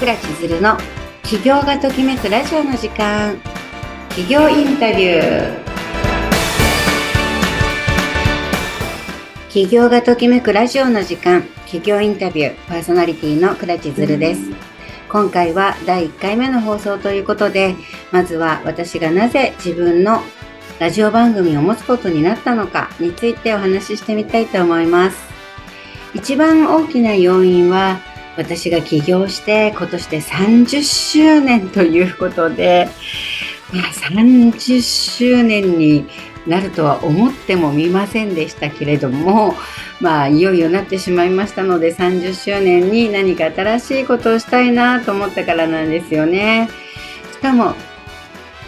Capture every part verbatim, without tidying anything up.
倉千鶴の起業がときめくラジオの時間、起業インタビュー。起業がときめくラジオの時間、起業インタビュー、パーソナリティの倉千鶴です。今回はだいいっかいめの放送ということで、まずは私がなぜ自分のラジオ番組を持つことになったのかについてお話ししてみたいと思います。一番大きな要因は、私が起業して今年でさんじゅっしゅうねんということで、まあ、さんじゅっしゅうねんになるとは思ってもみませんでしたけれども、まあいよいよなってしまいましたので、さんじゅっしゅうねんに何か新しいことをしたいなと思ったからなんですよね。しかも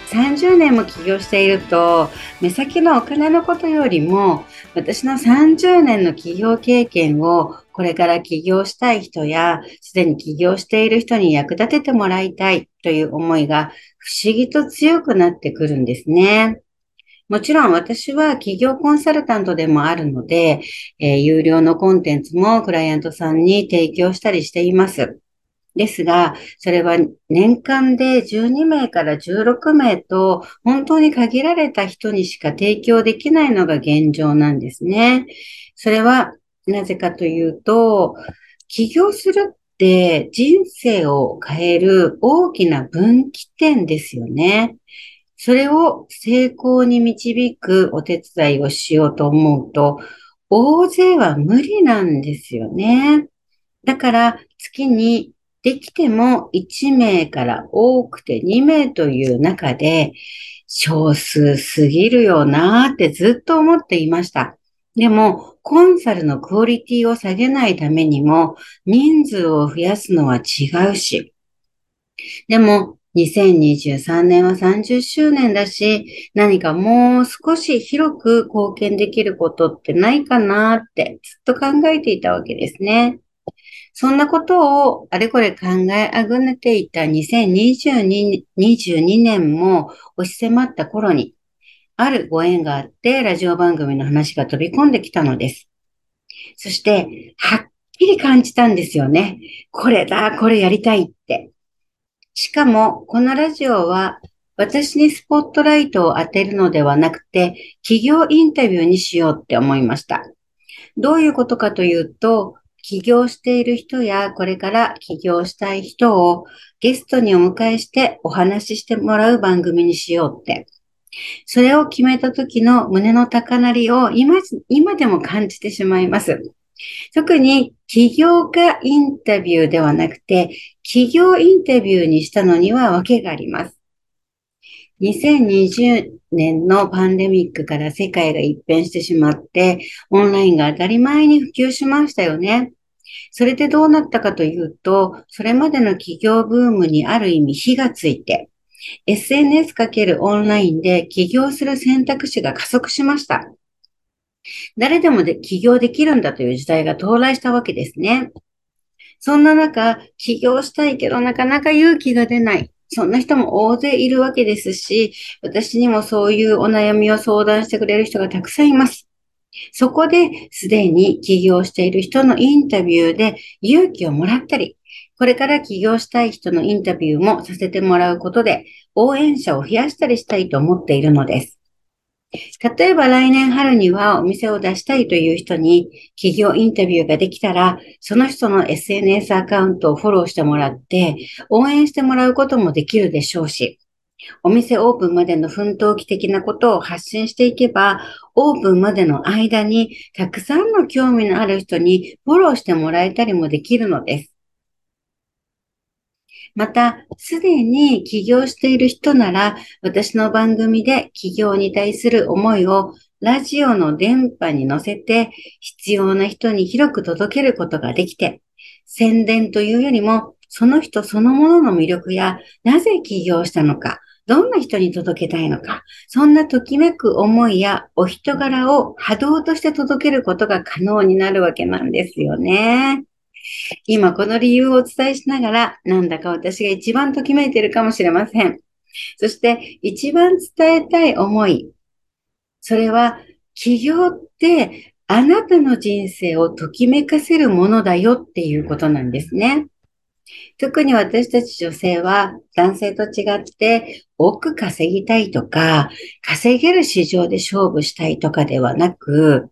さんじゅうねんも起業していると、目先のお金のことよりも私のさんじゅうねんの起業経験をこれから起業したい人やすでに起業している人に役立ててもらいたいという思いが不思議と強くなってくるんですね。もちろん私は企業コンサルタントでもあるので、えー、有料のコンテンツもクライアントさんに提供したりしています。ですが、それは年間でじゅうにめいからじゅうろくめいと本当に限られた人にしか提供できないのが現状なんですね。それはなぜかというと、起業するって人生を変える大きな分岐点ですよね。それを成功に導くお手伝いをしようと思うと、大勢は無理なんですよね。だから月にできてもいちめいから多くてにめいという中で、少数すぎるよなーってずっと思っていました。でもコンサルのクオリティを下げないためにも人数を増やすのは違うし、でもにせんにじゅうさんねんはさんじゅっしゅうねんだし、何かもう少し広く貢献できることってないかなってずっと考えていたわけですね。そんなことをあれこれ考えあぐねていたにせんにじゅうにねんも押し迫った頃に、あるご縁があってラジオ番組の話が飛び込んできたのです。そしてはっきり感じたんですよね。これだ、これやりたいって。しかも、このラジオは私にスポットライトを当てるのではなくて、企業インタビューにしようって思いました。どういうことかというと、起業している人やこれから起業したい人をゲストにお迎えしてお話ししてもらう番組にしようって。それを決めた時の胸の高鳴りを今、今でも感じてしまいます。特に起業家インタビューではなくて、企業インタビューにしたのには訳があります。にせんにじゅうねんのパンデミックから世界が一変してしまって、オンラインが当たり前に普及しましたよね。それでどうなったかというと、それまでの企業ブームにある意味火がついて、エスエヌエス かけるオンラインで起業する選択肢が加速しました。誰でもで起業できるんだという時代が到来したわけですね。そんな中、起業したいけどなかなか勇気が出ない。そんな人も大勢いるわけですし、私にもそういうお悩みを相談してくれる人がたくさんいます。そこで、すでに起業している人のインタビューで勇気をもらったり、これから起業したい人のインタビューもさせてもらうことで、応援者を増やしたりしたいと思っているのです。例えば来年春にはお店を出したいという人に企業インタビューができたら、その人の エスエヌエス アカウントをフォローしてもらって応援してもらうこともできるでしょうし、お店オープンまでの奮闘記的なことを発信していけば、オープンまでの間にたくさんの興味のある人にフォローしてもらえたりもできるのです。また、すでに起業している人なら、私の番組で起業に対する思いをラジオの電波に乗せて、必要な人に広く届けることができて、宣伝というよりも、その人そのものの魅力や、なぜ起業したのか、どんな人に届けたいのか、そんなときめく思いやお人柄を波動として届けることが可能になるわけなんですよね。今この理由をお伝えしながら、なんだか私が一番ときめいているかもしれません。そして一番伝えたい思い、それは起業ってあなたの人生をときめかせるものだよっていうことなんですね。特に私たち女性は男性と違って多く稼ぎたいとか、稼げる市場で勝負したいとかではなく、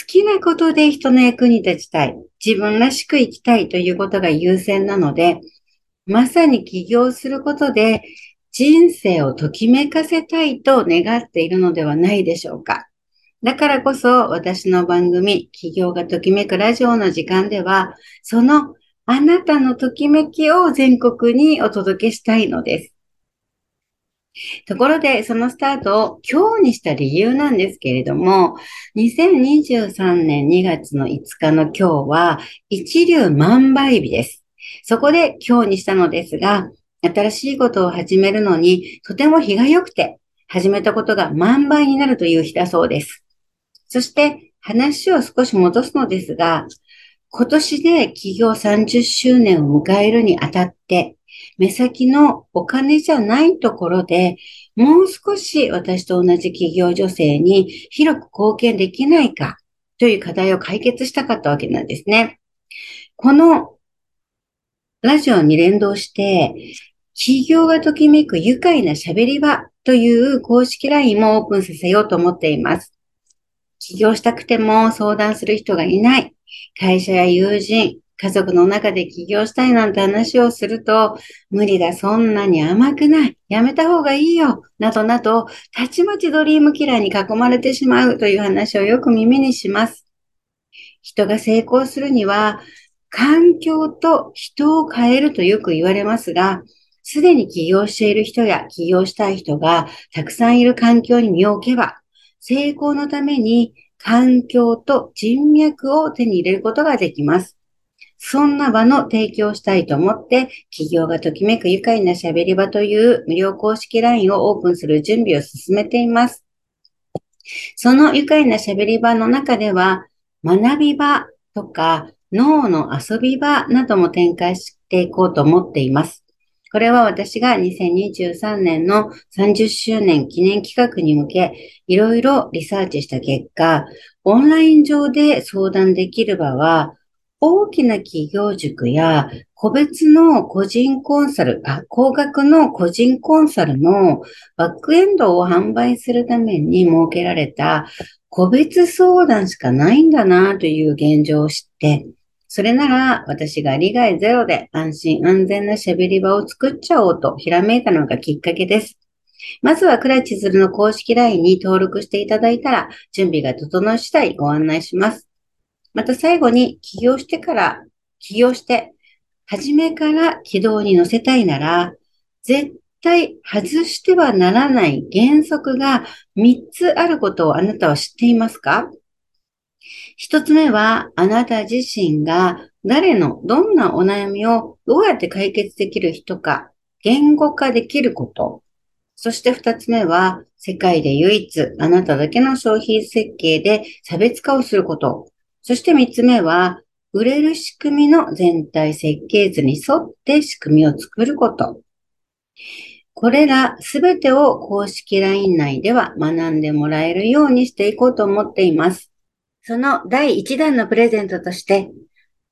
好きなことで人の役に立ちたい、自分らしく生きたいということが優先なので、まさに起業することで人生をときめかせたいと願っているのではないでしょうか。だからこそ私の番組、起業がときめくラジオの時間では、そのあなたのときめきを全国にお届けしたいのです。ところで、そのスタートを今日にした理由なんですけれども、にせんにじゅうさんねんにがつのいつかの今日は一粒万倍日です。そこで今日にしたのですが、新しいことを始めるのにとても日が良くて、始めたことが万倍になるという日だそうです。そして話を少し戻すのですが、今年で起業さんじゅっしゅうねんを迎えるにあたって、目先のお金じゃないところで、もう少し私と同じ起業女性に広く貢献できないかという課題を解決したかったわけなんですね。このラジオに連動して、起業がときめく愉快な喋り場という公式 ライン もオープンさせようと思っています。起業したくても相談する人がいない。会社や友人、家族の中で起業したいなんて話をすると、無理だ、そんなに甘くない、やめた方がいいよ、などなど、たちまちドリームキラーに囲まれてしまうという話をよく耳にします。人が成功するには、環境と人を変えるとよく言われますが、すでに起業している人や起業したい人がたくさんいる環境に身を置けば、成功のために環境と人脈を手に入れることができます。そんな場の提供をしたいと思って、起業がときめく愉快な喋り場という無料公式 ライン をオープンする準備を進めています。その愉快な喋り場の中では、学び場とか脳の遊び場なども展開していこうと思っています。これは私がにせんにじゅうさんねんのさんじゅっしゅうねん記念企画に向け、いろいろリサーチした結果、オンライン上で相談できる場は、大きな企業塾や個別の個人コンサル、あ、高額の個人コンサルのバックエンドを販売するために設けられた個別相談しかないんだなという現状を知って、それなら私が利害ゼロで安心安全な喋り場を作っちゃおうとひらめいたのがきっかけです。まずはくらちづるの公式 ライン に登録していただいたら準備が整い次第ご案内します。また最後に起業してから、起業して初めから軌道に乗せたいなら絶対外してはならない原則がみっつあることをあなたは知っていますか？一つ目は、あなた自身が誰のどんなお悩みをどうやって解決できる人か、言語化できること。そして二つ目は、世界で唯一あなただけの商品設計で差別化をすること。そして三つ目は、売れる仕組みの全体設計図に沿って仕組みを作ること。これらすべてを公式 ライン 内では学んでもらえるようにしていこうと思っています。そのだいいちだんのプレゼントとして、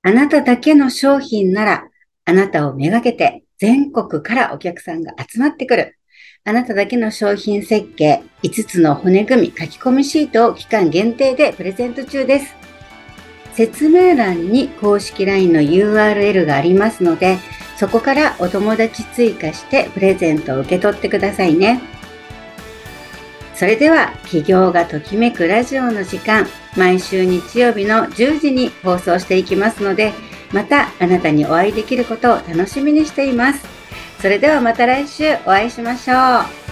あなただけの商品なら、あなたをめがけて全国からお客さんが集まってくる。あなただけの商品設計いつつの骨組み書き込みシートを期間限定でプレゼント中です。説明欄に公式 ライン の ユーアールエル がありますので、そこからお友達追加してプレゼントを受け取ってくださいね。それでは、起業がときめくラジオの時間、毎週日曜日のじゅうじに放送していきますので、またあなたにお会いできることを楽しみにしています。それではまた来週お会いしましょう。